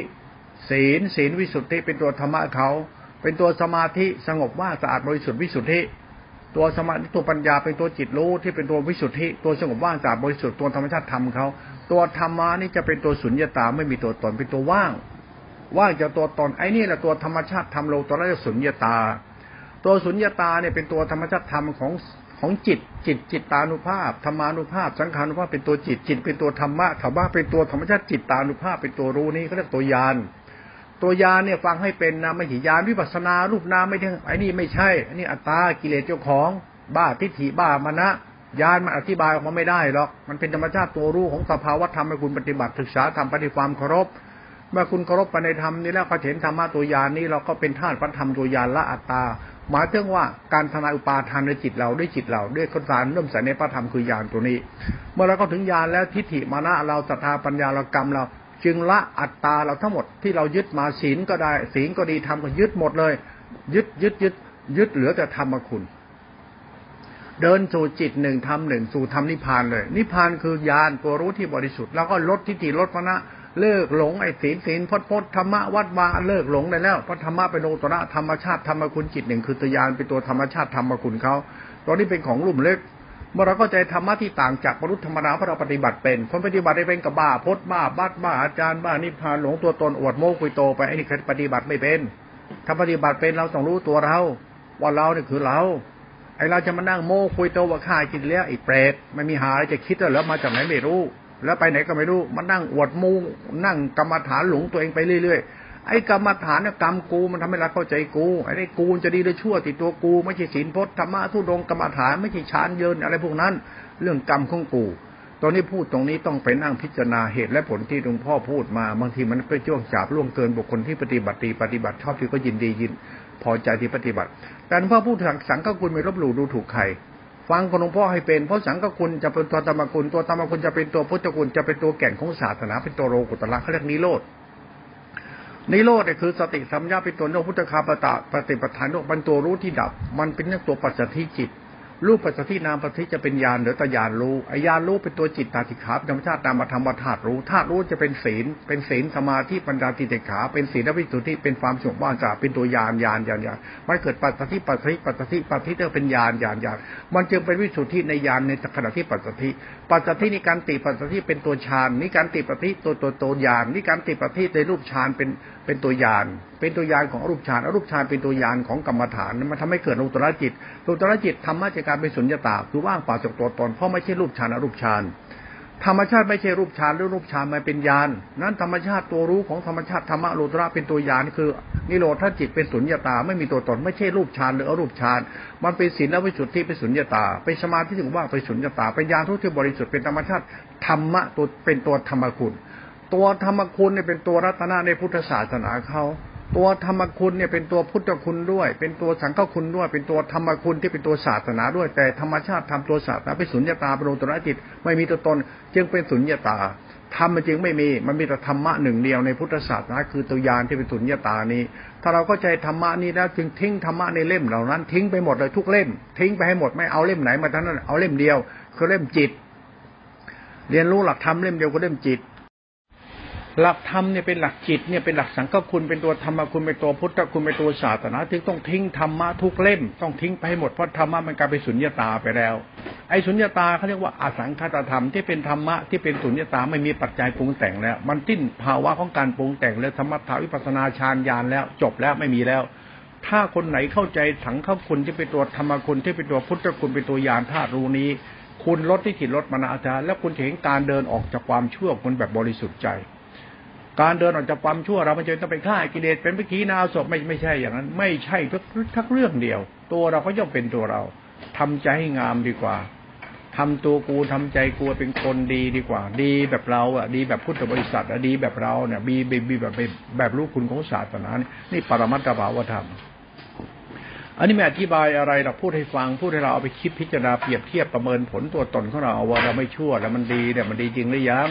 ศีลวิสุทธิเป็นตัวธรรมะเขาเป็นตัวสมาธิสงบว่าสะอาดบริสุทธิ์วิสุทธิตัวสมาธิตัวปัญญาเป็นตัวจิตรู้ที่เป็นตัววิสุทธิตัวสงบว่างสะอาดบริสุทธิ์ตัวธรรมชาติธรรมเขาตัวธรรมะนี่จะเป็นตัวสุญญตาไม่มีตัวตนเป็นตัวว่างจากตัวตนไอ้นี่แหละตัวธรรมชาติธรรมโลตัวละสุญญตาตัวสุญญตาเนี่ยเป็นตัวธรรมชาติธรรมของจิตจิตตานุภาพธรรมานุภาพสังขานุภาพเป็นตัวจิตจิตเป็นตัวธรรมะธรรมะเป็นตัวธรรมชาติจิตตานุภาพเป็นตัวรู้นี้เขาเรียกตัวญาณตัวยาเนี่ยฟังให้เป็นนะไม่ใช่ยานวิปัสสนารูปนามไม่ได้ไอ้นี่ไม่ใช่อันนี้อัตตากิเลสเจ้าของบ้าทิฏฐิบ้ามานะยานมันอธิบายออกมาไม่ได้หรอกมันเป็นธรรมชาติตัวรู้ของสภาวะธรรมให้คุณปฏิบัติศึกษาธรรมปฏิความเคารพเมื่อคุณเคารพไปในธรรมนี้แล้วก็เห็นธรรมะตัวยานนี้เราก็เป็นธาตุพันธรรมตัวยานละอัตตาหมายถึงว่าการทำลายอุปาทานในจิตเราด้วยจิตเราด้วยข้อสารเริ่มใส่ในพระธรรมคือยานตัวนี้เมื่อเราก็ถึงยานแล้วทิฏฐิมานะเราศรัทธาปัญญาเรากรรมเราจึงละอัตตาเราทั้งหมดที่เรายึดมาศีลก็ได้ศีลก็ดีธรรมก็ยึดหมดเลยยึดเหลือแต่ธรรมคุณเดินสู่จิตหนึ่งธรรมหนึ่งสู่ธรรมนิพพานเลยนิพพานคือญาณตัวรู้ที่บริสุทธิ์แล้วก็ลดทิฏฐิลดมรณะเลิกหลงไอ้ศีลพจน์ธรรมะวัดมาเลิกหลงได้แล้วเพราะธรรมะเป็นโลตระธรรมชาติธรรมคุณจิตหนึ่งคือตัวญาณเป็นตัวธรรมชาติธรรมคุณเขาตอนนี้เป็นของลุ่มลึกเมื่อเราเข้าใจธรรมะที่ต่างจากมนุษย์ธรรมดาเพราะเราปฏิบัติเป็นคนปฏิบัติได้เป็นกับบ้าพจน์บ้าบัดบ้าอาจารย์บ้านิพพานหลงตัวตนอวดโม้คุยโตไปไอ้นี่ปฏิบัติไม่เป็นถ้าปฏิบัติเป็นเราต้องรู้ตัวเราว่าเราเนี่ยคือเราไอ้เราจะมานั่งโม้คุยโตว่าข้ากินเลี้ยไอ้เปรตไม่มีหาอะไรจะคิดแล้วมาจากไหนไม่รู้แล้วไปไหนก็ไม่รู้มานั่งอวดโม้นั่งกรรมฐานหลงตัวเองไปเรื่อยๆไอ้กรรมฐานเนี่ยกรรมกูมันทำให้เราเข้าใจกูไอ้นี่กูจะดีหรือชั่วติดตัวกูไม่ใช่ศีลพจน์ธรรมะทุดงกรรมฐานไม่ใช่ฌานเยินอะไรพวกนั้นเรื่องกรรมของกูตอนนี้พูดตรงนี้ต้องไปนั่งพิจารณาเหตุและผลที่หลวงพ่อพูดมาบางทีมันไปจ้วงจาบล่วงเกินบุคคลที่ปฏิบัติดีปฏิบัติชอบที่ก็ยินดียินพอใจที่ปฏิบัติการพ่อพูดถึงสังฆคุณไม่ลบหลู่ดูถูกใครฟังของหลวงพ่อให้เป็นเพราะสังฆคุณจะเป็นตัวธรรมคุณตัวธรรมคุณจะเป็นตัวพุทธคุณจะเป็นตัวแก่นของศาสนาเป็นตัวโลกุตระเขาเรียกนิโรธนิโรธเนี่ยคือสติสัมปชัญญะเป็นตัวโนพุทธคาปตะปฏิปทานโนเป็นตัวรู้ที่ดับมันเป็นเรื่องตัวปัจจัยจิตรูปปัจจัยนามปัจจัยจะเป็นญาณหรือตญาณรู้อญาณรู้เป็นตัวจิตตาติขาธรรมชาตินามธรรมธาตุรู้ธาตุรู้จะเป็นศีลสมาธิปัญญาติขาเป็นศีลวิสุทธิเป็นความสงบว่างจากเป็นตัวญาณมันเกิดปัจจัยปัจจัยจะเป็นญาณมันจึงเป็นวิสุทธิในญาณในขณะที่ปัจจัยในการติปัจจัยเป็นตัวฌานในการติปัจจัยตัวญาณในการติปัจจัยในรูปฌานเป็นตัวญาณของอรูปฌานเป็นตัวญาณของกรรมฐานมันทำให้เกิดโลกุตระจิตธรรมะจากการเป็นสุญญตาคือว่างเปล่าจากตัวตนเพราะไม่ใช่รูปฌานอรูปฌาน ธรรมชาติไม่ใช่รูปฌานหรือรูปฌานมันเป็นญาณนั้นธรรมชาติตัวรู้ของธรรมชาติธรรมะโลตระเป็นตัวญาณคือนิโรธจิตเป็นสุญญตาไม่มีตัวตนไม่ใช่รูปฌานหรืออรูปฌานมันเป็นศีลและวิสุทธิเป็นสุญญตาเป็นสมาธิถึงว่าเป็นสุญญตาเป็นญาณทุกที่บริสุทธิ์เป็นธรรมชาติธรรมะตัวเป็นตัวธรรมคุณตัวธรรมคุณเนี่ยเป็นตัวรัตนะในพุทธศาสนาเขาตัวธรรมคุณเนี่ยเป็นตัวพุทธคุณด้วยเป็นตัวสังฆคุณด้วยเป็นตัวธรรมคุณที่เป็นตัวศาสนาด้วยแต่ธรรมชาติธรรมตัวศาสนาเป็นสุญญตาเป็นโลตระจิตไม่มีตัวตนจึงเป็นสุญญตาธรรมมันจึงไม่มีมันมีแต่ธรรมะหนึ่งเดียวในพุทธศาสนาคือตัวญาณที่เป็นสุญญตานี้ถ้าเราเข้าใจธรรมะนี้แล้วจึงทิ้งธรรมะในเล่มเหล่านั้นทิ้งไปหมดเลยทุกเล่มทิ้งไปให้หมดไม่เอาเล่มไหนมาทั้งนั้นเอาเล่มเดียวคือเล่มจิตเรียนรู้หลักธรรมเล่มเดียวก็เล่มจิตหลักธรรมเนี่ยเป็นหลักจิตเนี่ยเป็นหลักสังฆคุณเป็นตัวธรรมคุณเป็นตัวพุทธคุณเป็นตัวศาสนาที่ต้องทิ้งธรรมะทุกเล่มต้องทิ้งไปให้หมดเพราะธรรมะมันกลายเป็นสุญญตาไปแล้วไอ้สุญญตาเขาเรียกว่าอสังขตธรรมที่เป็นธรรมะที่เป็นสุญญตาไม่มีปัจจัยปรุงแต่งแล้วมันสิ้นภาวะของการปรุงแต่งแล้วธรรมะวิปัสสนาฌานญาณแล้วจบแล้วไม่มีแล้วถ้าคนไหนเข้าใจสังฆคุณที่เป็นตัวธรรมคุณที่เป็นตัวพุทธคุณเป็นตัวญาณธาตุรู้นี้คุณลดทิฏฐิลดมานะอาจารย์แล้วคุณจะเห็นการเดินออกจากความชั่วคุณแบบบริสุทธิ์ใจการเดินออกจากความชั่วเราไม่จำเป็นต้องไปฆ่ากิเลสเป็นวิธีนาศพไม่ใช่อย่างนั้นไม่ใช่ทักเรื่องเดียวตัวเราก็ย่อมเป็นตัวเราทำใจให้งามดีกว่าทำตัวกูทำใจกูเป็นคนดีดีกว่าดีแบบเราอ่ะดีแบบพุทธบริษัทอ่ะดีแบบเราเนี่ยบีแบบรู้คุณของศาสนานี่ปรมัตถภาวธรรมอันนี้ไม่อธิบายอะไรเราพูดให้ฟังพูดให้เราเอาไปคิดพิจารณาเปรียบเทียบประเมินผลตัวตนของเราว่าเราไม่ชั่วแล้วมันดีเนี่ยมันดีจริงหรือยัง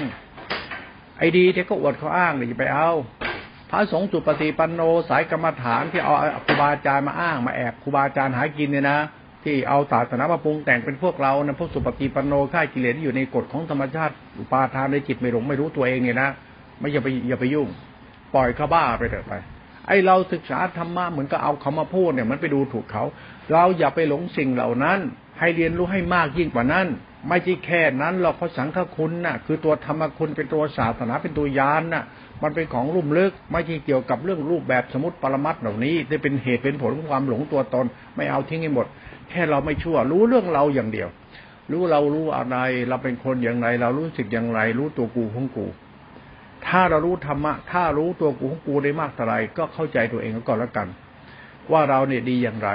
ไอ้ดีที่ก็อวดเขาอ้างเลยจะไปเอาพระสงฆ์สุปฏิปันโนสายกรรมฐานที่เอาครูบาอาจารย์มาอ้างมาแอบครูบาอาจารย์หากินเนี่ยนะที่เอาศาสนามาปรุงแต่งเป็นพวกเรานะพวกสุปฏิปันโนฆ่ากิเลสที่อยู่ในกฎของธรรมชาติอุปาทานในจิตไม่รู้ตัวเองเนี่ยนะไม่อย่าไปยุ่งปล่อยเขาบ้าไปเถอะไปไอ้เราศึกษาธรรมะเหมือนก็เอาเขามาพูดเนี่ยมันไปดูถูกเขาเราอย่าไปหลงสิ่งเหล่านั้นให้เรียนรู้ให้มากยิ่งกว่านั้นไม่ใช่แค่นั้นหรอกเพราะสังฆคุณน่ะคือตัวธรรมคุณเป็นตัวศาสนาเป็นตัวญาณน่ะมันเป็นของลุ่มลึกไม่ใช่เกี่ยวกับเรื่องรูปแบบสมมุติปรมัตถ์เหล่านี้ที่เป็นเหตุเป็นผลของความหลงตัวตนไม่เอาทิ้งให้หมดแค่เราไม่ชั่วรู้เรื่องเราอย่างเดียวรู้เรารู้อะไรเราเป็นคนอย่างไรเรารู้สึกอย่างไรรู้ตัวกูของกูถ้าเรารู้ธรรมะถ้ารู้ตัวกูของกูได้มากเท่าไหร่ก็เข้าใจตัวเองก็ก่อนละกันว่าเราเนี่ยดีอย่างไร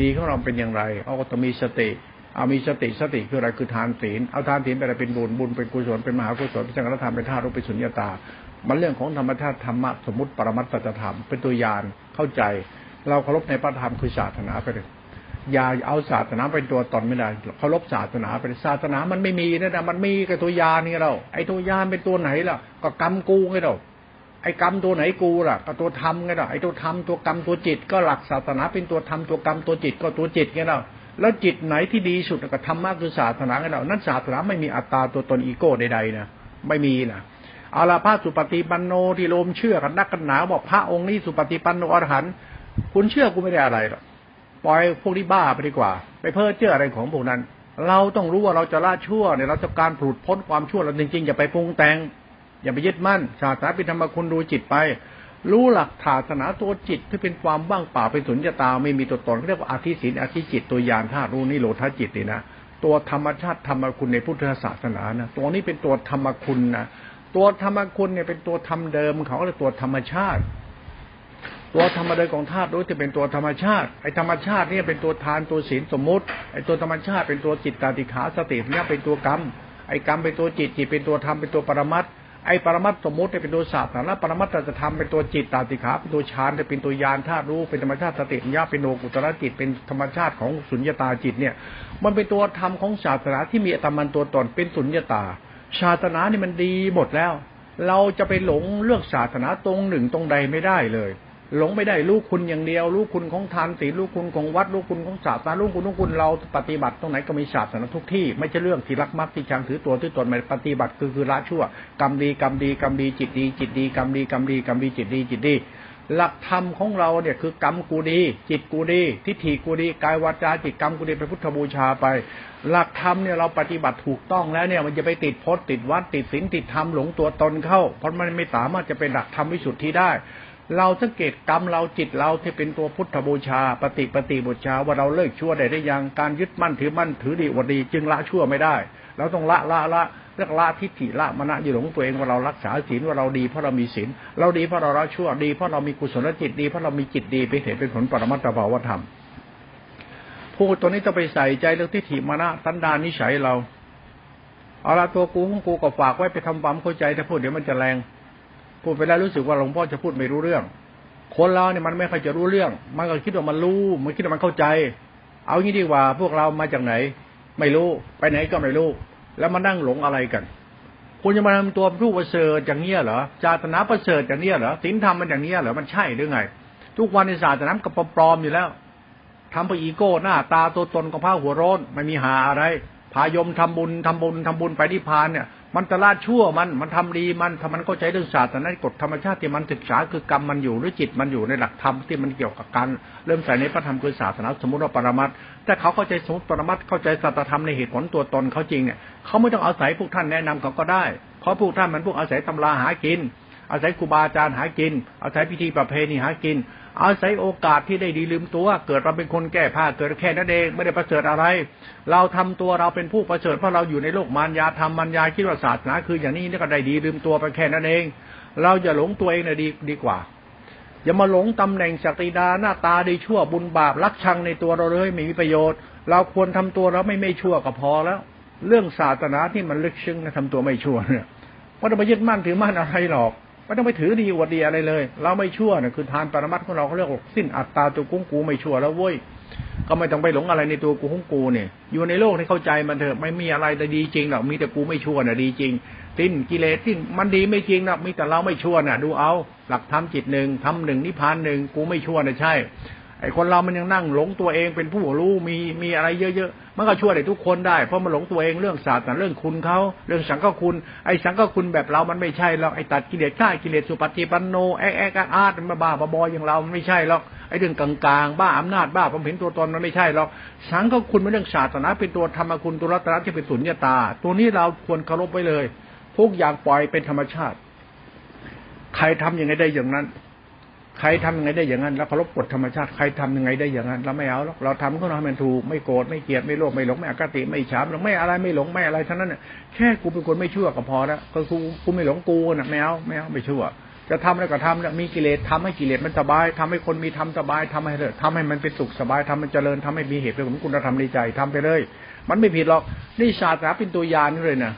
ดีของเราเป็นอย่างไรเอาก็ต้องมีสติเอามีสติคืออะไรคือทานศีลเอาทานศีลไปอะไรเป็นบุญเป็นกุศลเป็นมหากุศลเป็นสังฆธรรมเป็นธาตุรู้เป็นสุญญตามันเรื่องของธรรมชาติธรรมะสมมุติปรมัตถธรรมเป็นตัวญาณเข้าใจเราเคารพในพระธรรมคือศาสนาไปเลยอย่าเอาศาสนาเป็นตัวตนไม่ได้เคารพศาสนาเป็นศาสนามันไม่มีนะมันมีกับตัวญาณนี่เราไอ้ตัวญาณเป็นตัวไหนล่ะก็กรรมกูไงเราไอ้กรรมตัวไหนกูล่ะก็ตัวธรรมไงเราไอ้ตัวธรรมตัวกรรมตัวจิตก็หลักศาสนาเป็นตัวธรรมตัวกรรมตัวจิตก็ตัวจิตไงเราแล้วจิตไหนที่ดีสุดก็ธรรมะคือศาสนากันแล้วนั้นศาสนาไม่มีอัตตาตัวตนอีโก้ใดๆนะไม่มีนะอาลาพาสุปฏิปันโนที่โลมเชื่อกันนักกันหนาบอกพระองค์นี้สุปฏิปันโนอรหันต์คุณเชื่อกูไม่ได้อะไรหรอกปล่อยพวกนี้บ้าไปดีกว่าไปเพ้อเจ้ออะไรของพวกนั้นเราต้องรู้ว่าเราจะละชั่วเนี่ยเราจะการผุดพ้นความชั่วเราจริงๆอย่าไปปรุงแต่งอย่าไปยึดมั่นศาสนาเป็นธรรมคุณดูจิตไปรู้หลักศาสนาตัวจิตที่เป็นความว่างเปล่าเป็นสุญญตาไม่มีตัวตนเรียกว่าอธิศีลอธิจิตตัวญาณธาตุรู้นิโรธจิตนี่นะตัวธรรมชาติธรรมคุณในพุทธศาสนานะตัวนี้เป็นตัวธรรมคุณนะตัวธรรมคุณเนี่ยเป็นตัวธรรมเดิมเขาเรียกตัวธรรมชาติตัวธรรมเดิมของธาตุรู้จะเป็นตัวธรรมชาติไอ้ธรรมชาติเนี่ยเป็นตัวทานตัวศีลสมมุติไอ้ตัวธรรมชาติเป็นตัวจิตตาติขาสติปัญญาเป็นตัวกรรมไอ้กรรมเป็นตัวจิตจิตเป็นตัวธรรมเป็นตัวปรมัตถ์ไอ้ปรมัตถ์สมมุติเป็นตัวศาสนาปรมัตถ์จะทำเป็นตัวจิตตาติขาเป็นตัวฌานเป็นตัวญาณธาตุรู้เป็นธรรมชาติสติปัญญาเป็นโลกุตระจิตเป็นธรรมชาติของสุญญตาจิตเนี่ยมันเป็นตัวธรรมของศาสนาที่มีอัตมันตัวตนเป็นสุญญตาศาสนานี่มันดีหมดแล้วเราจะไปหลงเลือกศาสนาตรงหนึ่งตรงใดไม่ได้เลยหลงไม่ได้รู้คุณอย่างเดียวรู้คุณของทานศีลรู้คุณของวัดรู้คุณของศาสนารู้คุณของคุณเราปฏิบัติตรงไหนก็มีศาสนาทุกที่ไม่ใช่เรื่องที่รักมักที่ชังถือตัวที่ตนไม่ปฏิบัติคือละชั่วกรรมดีกรรมดีกรรมดีจิตดีจิตดีกรรมดีกรรมดีกรรมดีจิตดีจิตดีหลักธรรมของเราเนี่ยคือกรรมกูดีจิตกูดีทิฏฐิกูดีกายวาจาจิตกรรมกูดีเป็นพุทธบูชาไปหลักธรรมเนี่ยเราปฏิบัติถูกต้องแล้วเนี่ยมันจะไปติดพจน์ติดวัดติดศีลติดธรรมหลงตัวตนเข้าเพราะมันไม่สามารถจะเป็นหลักธรรมวิสุทธิได้ เราสังเกตกรรมเราจิตเราที่เป็นตัวพุทธบูชาปฏิบูชาว่าเราเลิกชั่วได้ยังการยึดมั่นถือมั่นถือดีอวดดีจึงละชั่วไม่ได้เราต้องละเรื่องละทิฏฐิละมณะอยู่หลงตัวเองว่าเรารักษาศีลว่าเราดีเพราะเรามีศีลเราดีเพราะเราละชั่วดีเพราะเรามีกุศลจิตดีเพราะเรามีจิตดีเป็นเหตุเป็นผลปรมัตถภาวธรรมผู้ตัวนี้ต้องไปใส่ใจเรื่องทิฏฐิมณะสันดานนิสัยเราเอาละตัวกูของกูก็ฝากไว้ไปทำความเข้าใจถ้าพูดเดี๋ยวมันจะแรงพูดไปแล้วรู้สึกว่าหลวงพ่อจะพูดไม่รู้เรื่องคนเราเนี่ยมันไม่ค่อยจะรู้เรื่องมันก็คิดว่ามันรู้มันคิดว่ามันเข้าใจเอางี้ดีกว่าพวกเรามาจากไหนไม่รู้ไปไหนก็ไม่รู้แล้วมานั่งหลงอะไรกันคุณจะมาทำตัวรูปประเสริฐอย่างเงี้ยเหรอศาสนาประเสริฐอย่างเงี้ยเหรอศีลธรรมมันอย่างเงี้ยเหรอมันใช่หรือไงทุกวันในศาสนาก็ปลอมอยู่แล้วทำไปอีโก้หน้าตาตัวตนของพระหัวโรนไม่มีหาอะไรพายมทำบุญไปนิพพานเนี่ยมันตลาดชั่วมันทำดีมันทำมันเข้าใจเรื่องศาสตร์แต่นั้นกฎธรรมชาติที่มันศึกษาคือกรรมมันอยู่หรือจิตมันอยู่ในหลักธรรมที่มันเกี่ยวกับการเริ่มใส่ในพระธรรมคือศาสนาสมมุติว่าปรมัตถ์ถ้าเขาเข้าใจสมมุติปรมัตถ์เข้าใจสัตธรรมในเหตุผลตัวตนเขาจริงเนี่ยเขาไม่ต้องอาศัยพวกท่านแนะนำเขาก็ได้เพราะพวกท่านมันพวกอาศัยตำราหากินอาศัยครูบาอาจารย์หากินอาศัยพิธีประเพณีหากินอาศัยโอกาสที่ได้ดีลืมตัวเกิดเราเป็นคนแก้ผ้าเกิดแค่นั้นเองไม่ได้ประเสริฐอะไรเราทำตัวเราเป็นผู้ประเสริฐเพราะเราอยู่ในโลกมารยาธรรมมารยาคิดว่าศาสนาคืออย่างนี้นี่ก็ได้ดีลืมตัวไปแค่นั้นเองเราอย่าหลงตัวเองนะดีกว่าอย่ามาหลงตำแหน่งศักดินาหน้าตาดีชั่วบุญบาปรักชังในตัวเราเลยไม่มีประโยชน์เราควรทำตัวเราไม่ชั่วก็พอแล้วเรื่องศาสนาที่มันลึกซึ้งนะทำตัวไม่ชั่วเนี่ยไม่ต้องไปยึดมั่นถือมั่นอะไรหรอกไม่ต้องไปถือดีอวดดีอะไรเลยเราไม่ชั่วนะคือทานปรมัตถ์ของเราเขาเรียกว่าสิ้นอัตตาตัวกุ้งกูไม่ชั่วแล้วเว้ยก็ไม่ต้องไปหลงอะไรในตัวกูของกูเนี่ยอยู่ในโลกให้เข้าใจมันเถอะไม่มีอะไรแต่ดีจริงหรอกมีแต่กูไม่ชั่วนะดีจริงสิ้นกิเลสสิ้นมันดีไม่จริงหรอกมีแต่เราไม่ชั่วนะดูเอาหลักธรรมจิตหนึ่งธรรมหนึ่งนิพพานหนึ่งกูไม่ชั่วนะใช่ไอ้คนเรามันยังนั่งหลงตัวเองเป็นผู้รู้มีอะไรเยอะๆมันก็ชั่วได้ทุกคนได้เพราะมันหลงตัวเองเรื่องศาสนาเรื่องคุณเขาเรื่องสังฆคุณไอ้สังฆคุณแบบเรามันไม่ใช่หรอกไอ้ตัดกิเลสฆ่ากิเลสสุปฏิปันโนอาดมันบ้าบออย่างเรามันไม่ใช่หรอกไอ้เรื่องกลางๆบ้าอำนาจบ้าความเห็นตัวตนมันไม่ใช่หรอกสังฆคุณเป็นเรื่องศาสนาเป็นตัวธรรมคุณตัวรัตนะที่เป็นสุญญตาตัวนี้เราควรเคารพไว้เลยทุกอย่างปล่อยเป็นธรรมชาติใครทำยังไงได้อย่างนั้นใครทำยังไงได้อย่างนั้นแล้วเคารพกฎธรรมชาติใครทำยังไงได้อย่างนั้นเราไม่เอาหรอกเราทำก็เราให้มันถูกไม่โกรธไม่เกลียดไม่โลภไม่หลงไม่อคติไม่ฉาบไม่อะไรไม่หลงไม่อะไรทั้งนั้นแค่กูเป็นคนไม่ชั่วก็พอแล้วก็กูไม่หลงกูนะไม่เอาไม่ชั่วจะทำอะไรก็ทำเนี่ยมีกิเลสทำให้กิเลสมันสบายทำให้คนมีธรรมสบายทำให้มันเป็นสุขสบายทำมันเจริญทำให้มีเหตุเป็นผลคุณธรรมในใจทำไปเลยมันไม่ผิดหรอกนี่ศาสนาเป็นตัวยานเลยนะ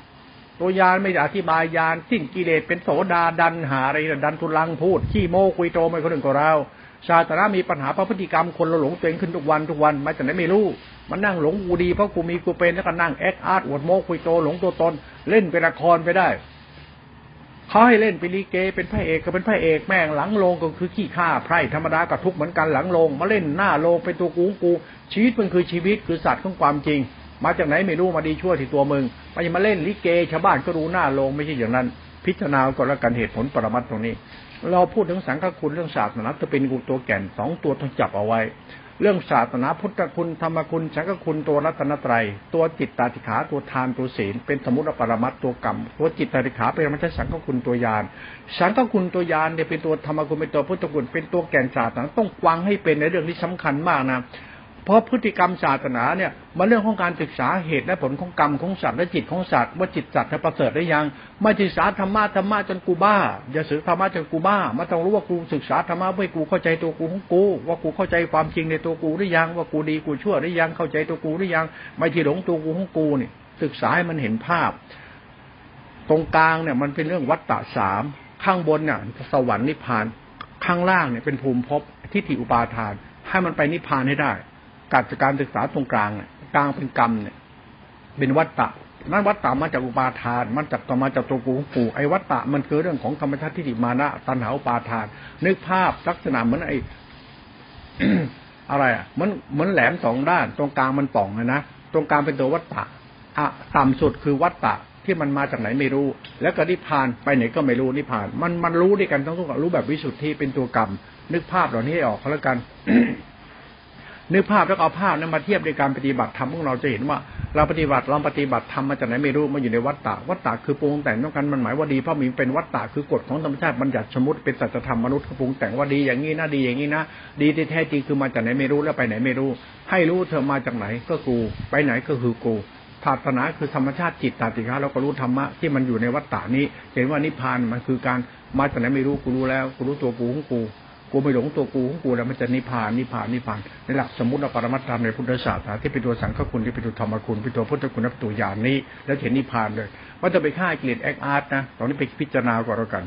ตัวยานไม่อธิบายยานสิ้นกิเลสเป็นโสดาดันหาอะไรดันทุลังพูดขี้โม้คุยโตไม่คนหนึ่งของเราศาสนามีปัญหาพฤติกรรมคนเราหลงตัวเองขึ้นทุกวันมาจากไหนไม่รู้มันนั่งหลงกูดีเพราะกูมีกูเป็นแล้วก็นั่งแอคอาร์ตอวดโม้คุยโตหลงตัวตนเล่นเป็นละครไปได้เขาให้เล่นเป็นลิเกเป็นพระเอกก็เป็นพระเอกแม่งหลังโลงก็คือขี้ข้าไพร่ธรรมดากับทุกเหมือนกันหลังโลงมาเล่นหน้าโลงเป็นตัวกูชีวิตมันคือชีวิตคือสัตว์ของความจริงมาจากไหนไม่รู้มาดีชั่วที่ตัวมึงไปมาเล่นลิเกชาวบ้านก็รู้หน้าลงไม่ใช่อย่างนั้นพิจารณาก่อนแล้วกันเหตุผลปรมัตถ์ตรงนี้เราพูดถึงสังฆคุณเรื่องศาสนาจะเป็นกูตัวแก่นสองตัวต้องจับเอาไว้เรื่องศาสนาพุทธคุณธรรมคุณสังฆคุณตัวรัตนตรัยตัวจิตตาธิขาตัวทานตัวศีลเป็นสมุติปรมัตถ์ตัวกรรมตัวจิตตาธิขาเป็นมันใช้สังฆคุณตัวยานสังฆคุณตัวยานเนี่ยเป็นตัวธรรมคุณเป็นตัวพุทธคุณเป็นตัวแก่นศาสนาต้องวางให้เป็นในเรื่องที่สำคัญมากนะเพราะพฤติกรรมศาสนาเนี่ยมันเรื่องของการศึกษาเหตุและผลของกรรมของสัตว์และจิตของสัตว์ว่าจิตสัตว์จะประเสริฐได้ยังไม่ศึกษาธรรมะจนกูบ้าอย่าศึกธรรมะจนกูบ้าไม่ต้องรู้ว่ากูศึกษาธรรมะเพื่อกูเข้าใจตัวกูของกูว่ากูเข้าใจความจริงในตัวกูได้ยังว่ากูดีกูชั่วได้ยังเข้าใจตัวกูได้ยังไม่ที่หลงตัวกูของกูนี่ศึกษาให้มันเห็นภาพตรงกลางเนี่ยมันเป็นเรื่องวัฏฏะสามข้างบนเนี่ยสวรรค์นิพพานข้างล่างเนี่ยเป็นภูมิภพทิฏฐิอุปาทานให้มันไปนิพพานให้ได้การศึกษาตรงกลางเนี่ยกลางเป็นกรรมเนี่ยเป็นวัฏฏะนั้นวัฏฏะมาจากอุปาทานมันจับต่อมาจากตัวกูของกูไอ้วัฏฏะมันคือเรื่องของธรรมชาติทิฏฐิมานะตัณหาอุปาทานนึกภาพลักษณะเหมือนไอ้ อะไรอ่ะเหมือนแหลมสองด้านตรงกลางมันป่องนะตรงกลางเป็นตัววัฏฏะอะต่ำสุดคือวัฏฏะที่มันมาจากไหนไม่รู้แล้วก็นิพพานไปไหนก็ไม่รู้นิพพานมันรู้ด้วยกันทั้งรู้แบบวิสุทธิเป็นตัวกรรมนึกภาพเหล่านี้ให้ออกแล้วกัน นึกภาพแล้วเอาภาพนั้นมาเทียบในการปฏิบัติธรรมของเราจะเห็นว่าเราปฏิบัติธรรมมาจากไหนไม่รู้มาอยู่ในวัฏฏะวัฏฏะคือปรุงแต่งต้องการมันหมายว่าดีเพราะมีเป็นวัฏฏะคือกฎของธรรมชาติบัญญัติสมมติเป็นสัจธรรมมนุษย์ปรุงแต่งว่าดีอย่างนี้นะดีอย่างนี้นะดีที่แท้จริงคือมาจากไหนไม่รู้แล้วไปไหนไม่รู้ให้รู้เธอมาจากไหนก็กูไปไหนก็คือกูศาสนาคือธรรมชาติจิตตาติฆะเราก็รู้ธรรมะที่มันอยู่ในวัฏฏะนี้เห็นว่านิพพานมันคือการมาจากไหนไม่รู้กูรู้แล้วกูรู้ตัวกูของกูกูไม่หลงตัวกูของกูแล้วมันจะนิพพานในหลักสมมุติปรมัตถธรรมในพุทธศาสนาที่เป็นตัวสังฆคุณที่เป็นตัวธรรมคุณเป็นตัวพุทธคุณนับตัวอย่างนี้แล้วเห็นนิพพานเลยว่าจะไปฆ่ากิเลสแอคอาร์ตนะตอนนี้ไปพิจารณาก่อนแล้วกัน